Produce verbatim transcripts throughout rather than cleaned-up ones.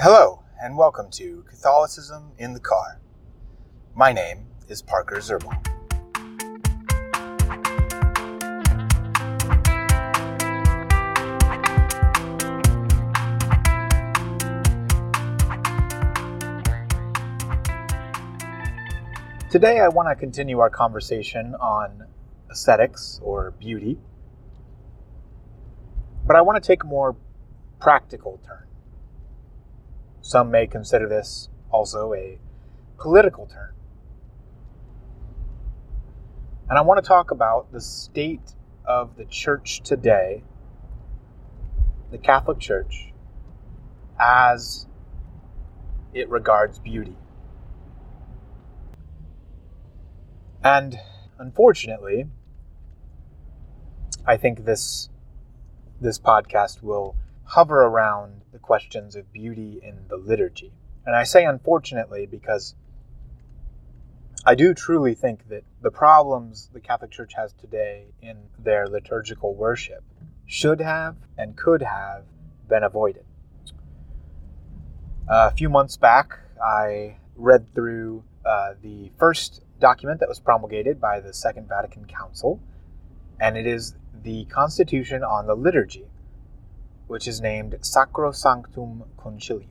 Hello, and welcome to Catholicism in the Car. My name is Parker Zurbuch. Today I want to continue our conversation on aesthetics or beauty, but I want to take a more practical turn. Some may consider this also a political turn. And I want to talk about the state of the church today, the Catholic Church, as it regards beauty. And unfortunately, I think this, this podcast will hover around the questions of beauty in the liturgy. And I say unfortunately because I do truly think that the problems the Catholic Church has today in their liturgical worship should have and could have been avoided. A few months back, I read through uh, the first document that was promulgated by the Second Vatican Council, and it is the Constitution on the Liturgy, which is named Sacrosanctum Concilium,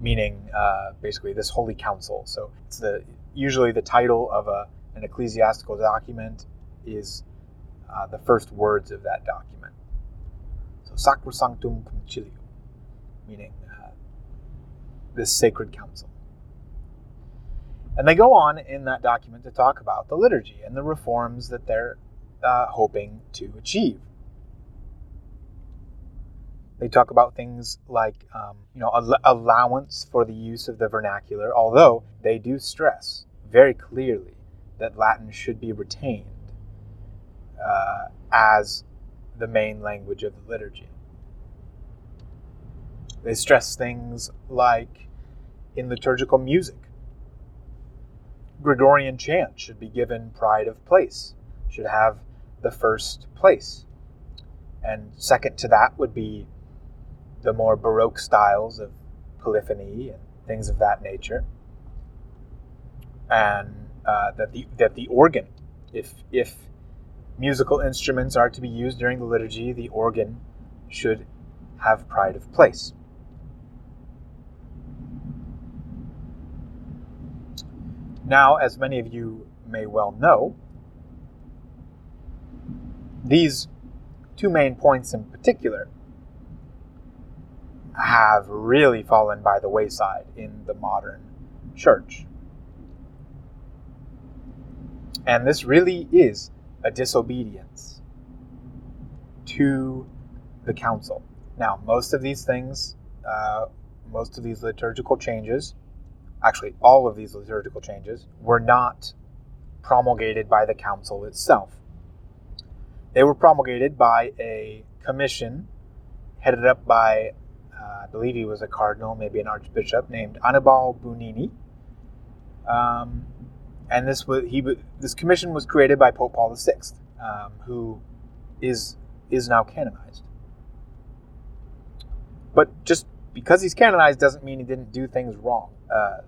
meaning uh, basically this holy council. So it's the usually the title of a, an ecclesiastical document is uh, the first words of that document. So Sacrosanctum Concilium, meaning uh, this sacred council. And they go on in that document to talk about the liturgy and the reforms that they're uh, hoping to achieve. They talk about things like, um, you know, al- allowance for the use of the vernacular, although they do stress very clearly that Latin should be retained uh, as the main language of the liturgy. They stress things like in liturgical music, Gregorian chant should be given pride of place, should have the first place. And second to that would be the more Baroque styles of polyphony and things of that nature, and uh, that the that the organ, if if musical instruments are to be used during the liturgy, the organ should have pride of place. Now, as many of you may well know, these two main points in particular have really fallen by the wayside in the modern church. And this really is a disobedience to the council. Now, most of these things, uh, most of these liturgical changes, actually all of these liturgical changes, were not promulgated by the council itself. They were promulgated by a commission headed up by Uh, I believe he was a cardinal, maybe an archbishop, named Annibale Bugnini. Um, and this was he. This commission was created by Pope Paul the Sixth, um, who is is now canonized. But just because he's canonized doesn't mean he didn't do things wrong uh,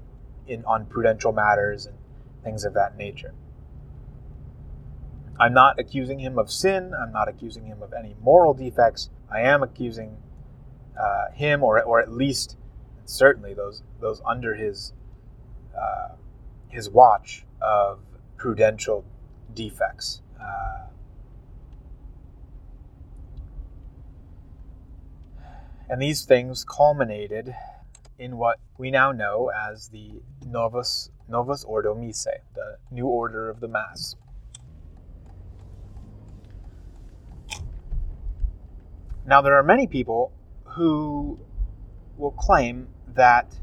in on prudential matters and things of that nature. I'm not accusing him of sin. I'm not accusing him of any moral defects. I am accusing Uh, him, or or at least certainly those those under his uh, his watch, of prudential defects. Uh, and these things culminated in what we now know as the Novus Novus Ordo Missae, the new order of the Mass. Now, there are many people who will claim that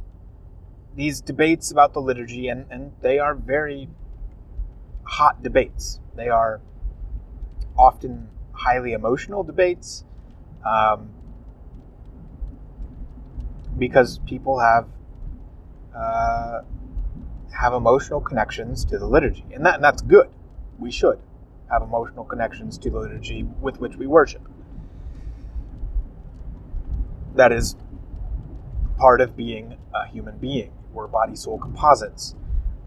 these debates about the liturgy, and, and they are very hot debates. They are often highly emotional debates um, because people have uh, have emotional connections to the liturgy. And, that, and that's good. We should have emotional connections to the liturgy with which we worship. That is part of being a human being. We're body-soul composites.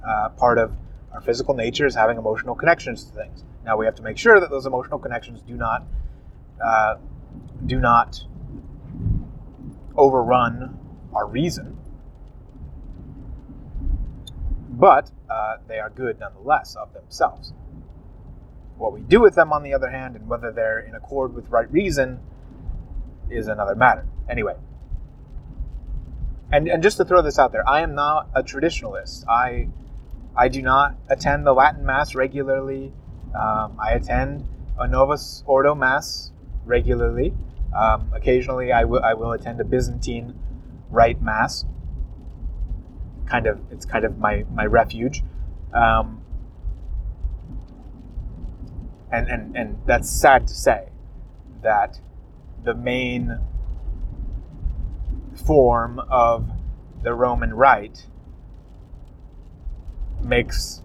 Uh, part of our physical nature is having emotional connections to things. Now we have to make sure that those emotional connections do not uh, do not overrun our reason, but uh, they are good nonetheless of themselves. What we do with them, on the other hand, and whether they're in accord with right reason, is another matter. Anyway, and and just to throw this out there, I am not a traditionalist. I I do not attend the Latin Mass regularly. Um, I attend a Novus Ordo Mass regularly. Um, occasionally, I, w- I will attend a Byzantine Rite Mass. Kind of, it's kind of my my refuge, um, and and and that's sad to say that the main form of the Roman Rite makes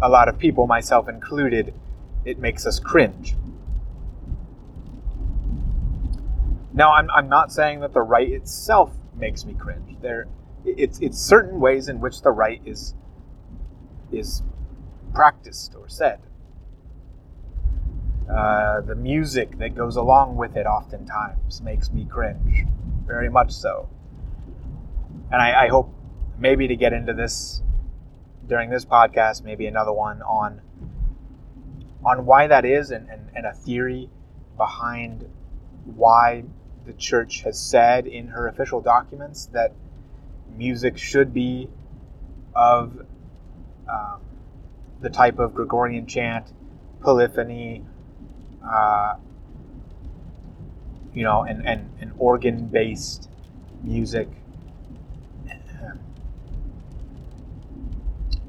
a lot of people, myself included, it makes us cringe. Now, I'm I'm not saying that the rite itself makes me cringe. There, it's it's certain ways in which the rite is is practiced or said. Uh, the music that goes along with it oftentimes makes me cringe, very much so. And I, I hope maybe to get into this during this podcast, maybe another one on on why that is, and, and, and a theory behind why the church has said in her official documents that music should be of um, the type of Gregorian chant, polyphony, uh, you know, and, and, and organ-based music,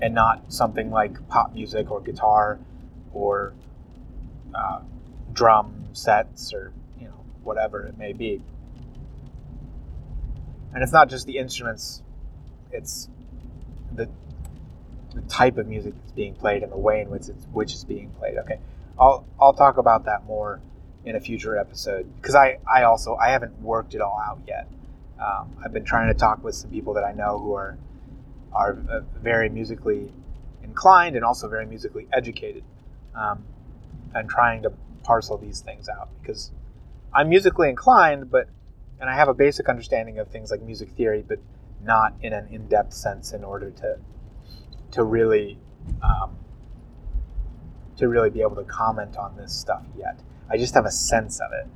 and not something like pop music or guitar or uh, drum sets or, you know, whatever it may be. And it's not just the instruments, it's the the type of music that's being played and the way in which it's, which it's being played. Okay, I'll I'll talk about that more in a future episode, because I, I also, I haven't worked it all out yet. Um, I've been trying to talk with some people that I know who are are very musically inclined and also very musically educated, um, and trying to parcel these things out, because I'm musically inclined, but, and I have a basic understanding of things like music theory, but not in an in-depth sense in order to to really um, to really be able to comment on this stuff yet. I just have a sense of it,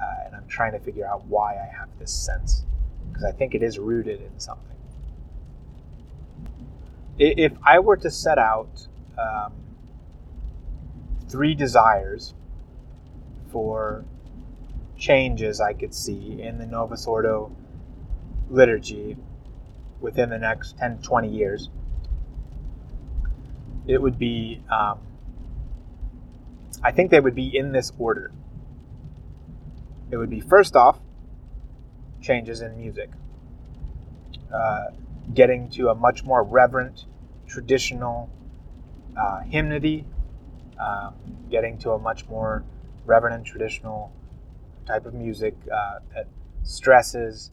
uh, and I'm trying to figure out why I have this sense, because I think it is rooted in something. If I were to set out um, three desires for changes I could see in the Novus Ordo liturgy within the next ten to twenty years, it would be, um, I think they would be in this order. It would be, first off, changes in music. Uh, getting to a much more reverent, traditional uh, hymnody, um, getting to a much more reverent and traditional type of music uh, that stresses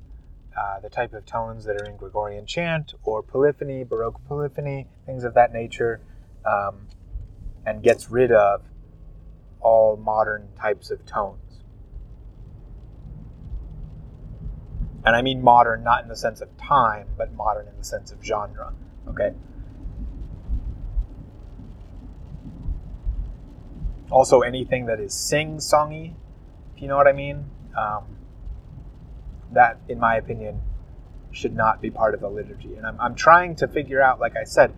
uh, the type of tones that are in Gregorian chant or polyphony, Baroque polyphony, things of that nature, um, and gets rid of all modern types of tones. And I mean modern, not in the sense of time, but modern in the sense of genre, okay? Also anything that is sing-songy, if you know what I mean, um, that, in my opinion, should not be part of the liturgy. And I'm, I'm trying to figure out, like I said,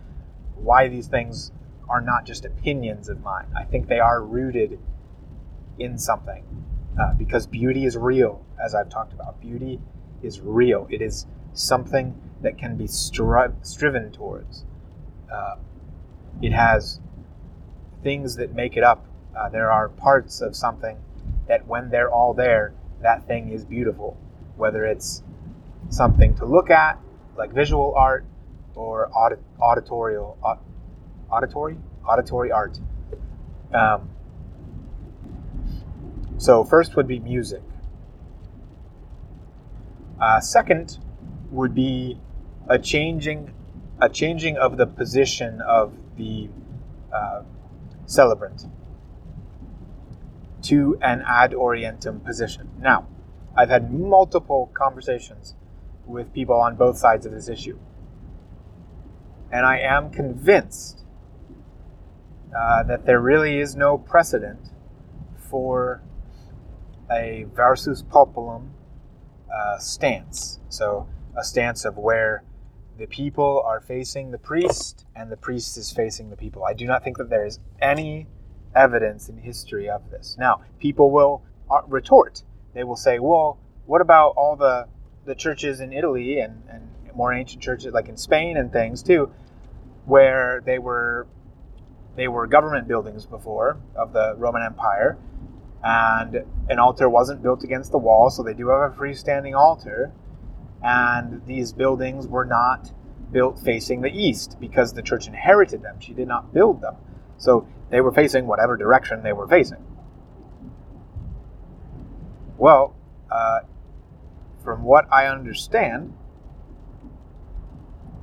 why these things are not just opinions of mine. I think they are rooted in something, uh, because beauty is real, as I've talked about. Beauty is real. It is something that can be stri- striven towards. Uh, it has things that make it up. Uh, there are parts of something that, when they're all there, that thing is beautiful. Whether it's something to look at, like visual art, or audit- auditorial, aud- auditory, auditory art. Um, so first would be music. Uh, second would be a changing, a changing of the position of the uh, celebrant to an ad orientem position. Now, I've had multiple conversations with people on both sides of this issue, and I am convinced uh, that there really is no precedent for a versus populum uh, stance. So a stance of where the people are facing the priest and the priest is facing the people. I do not think that there is any evidence in history of this. Now, people will retort. They will say, well, what about all the, the churches in Italy and, and more ancient churches like in Spain and things too, where they were they were government buildings before of the Roman Empire, and an altar wasn't built against the wall, so they do have a freestanding altar, and these buildings were not built facing the east because the church inherited them. She did not build them. So they were facing whatever direction they were facing. Well, uh, from what I understand,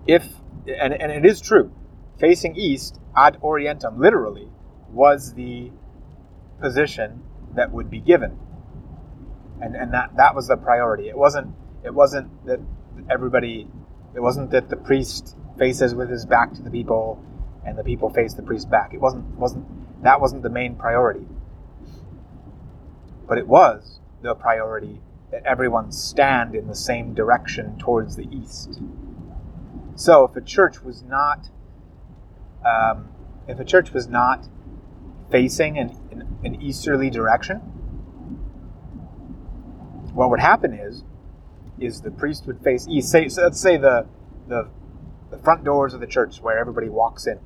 if and, and it is true, facing east, ad orientem, literally, was the position that would be given, and and that, that was the priority. It wasn't it wasn't that everybody, it wasn't that the priest faces with his back to the people, and the people face the priest back. It wasn't wasn't that wasn't the main priority, but it was the priority that everyone stand in the same direction towards the east. So if a church was not, um, if a church was not facing an, an, an easterly direction, what would happen is, is the priest would face east. Say, so let's say the, the the front doors of the church where everybody walks in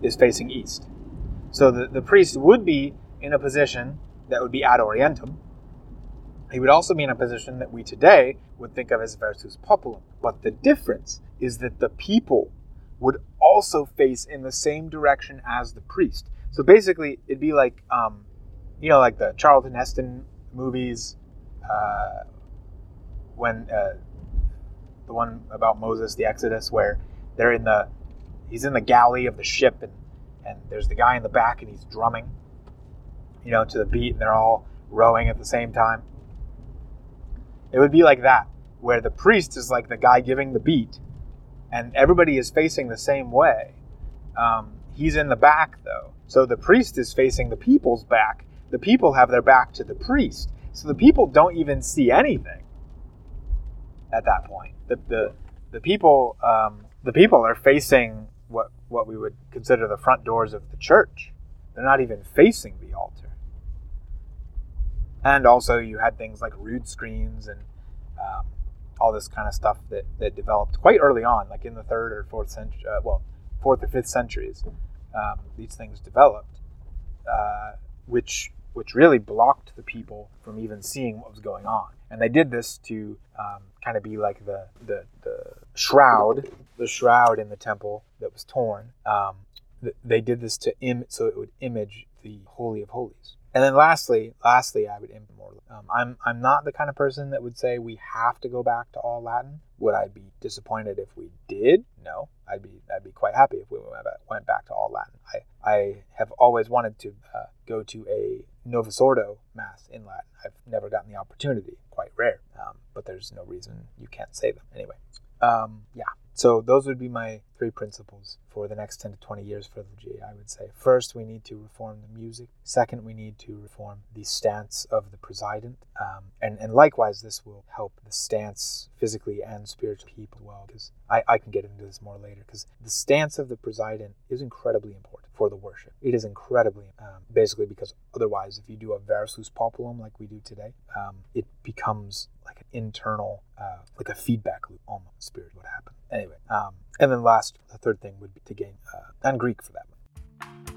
is facing east. So the, the priest would be in a position that would be ad orientem. He would also be in a position that we today would think of as versus populum. But the difference is that the people would also face in the same direction as the priest. So basically, it'd be like, um, you know, like the Charlton Heston movies, uh, when uh, the one about Moses, the Exodus, where they're in the, he's in the galley of the ship, and, and there's the guy in the back, and he's drumming, you know, to the beat, and they're all rowing at the same time. It would be like that, where the priest is like the guy giving the beat, and everybody is facing the same way. Um, he's in the back, though. So the priest is facing the people's back. The people have their back to the priest. So the people don't even see anything at that point. The the, the people um, the people are facing what, what we would consider the front doors of the church. They're not even facing the altar. And also you had things like rood screens and um, all this kind of stuff that, that developed quite early on, like in the third or fourth century, uh, well, fourth or fifth centuries, um, these things developed, uh, which which really blocked the people from even seeing what was going on. And they did this to um, kind of be like the, the, the shroud, the shroud in the temple that was torn. Um, th- they did this to im- so it would image the Holy of Holies. And then lastly, lastly, I would immortal. Um, I'm I'm not the kind of person that would say we have to go back to all Latin. Would I be disappointed if we did? No, I'd be I'd be quite happy if we went back to all Latin. I, I have always wanted to uh, go to a Novus Ordo Mass in Latin. I've never gotten the opportunity. Quite rare, um, but there's no reason you can't say them anyway. Um, yeah. So those would be my three principles for the next ten to twenty years for liturgy, I would say. First, we need to reform the music. Second, we need to reform the stance of the president. Um, and, and likewise, this will help the stance physically and spiritually people well, because I, I can get into this more later, because the stance of the president is incredibly important for the worship. It is incredibly, um, basically because otherwise, if you do a versus populum like we do today, um, it becomes like an internal, uh, like a feedback loop almost spirit would happen. Anyway, um, and then last, the third thing would be to gain, uh, and Greek for that one.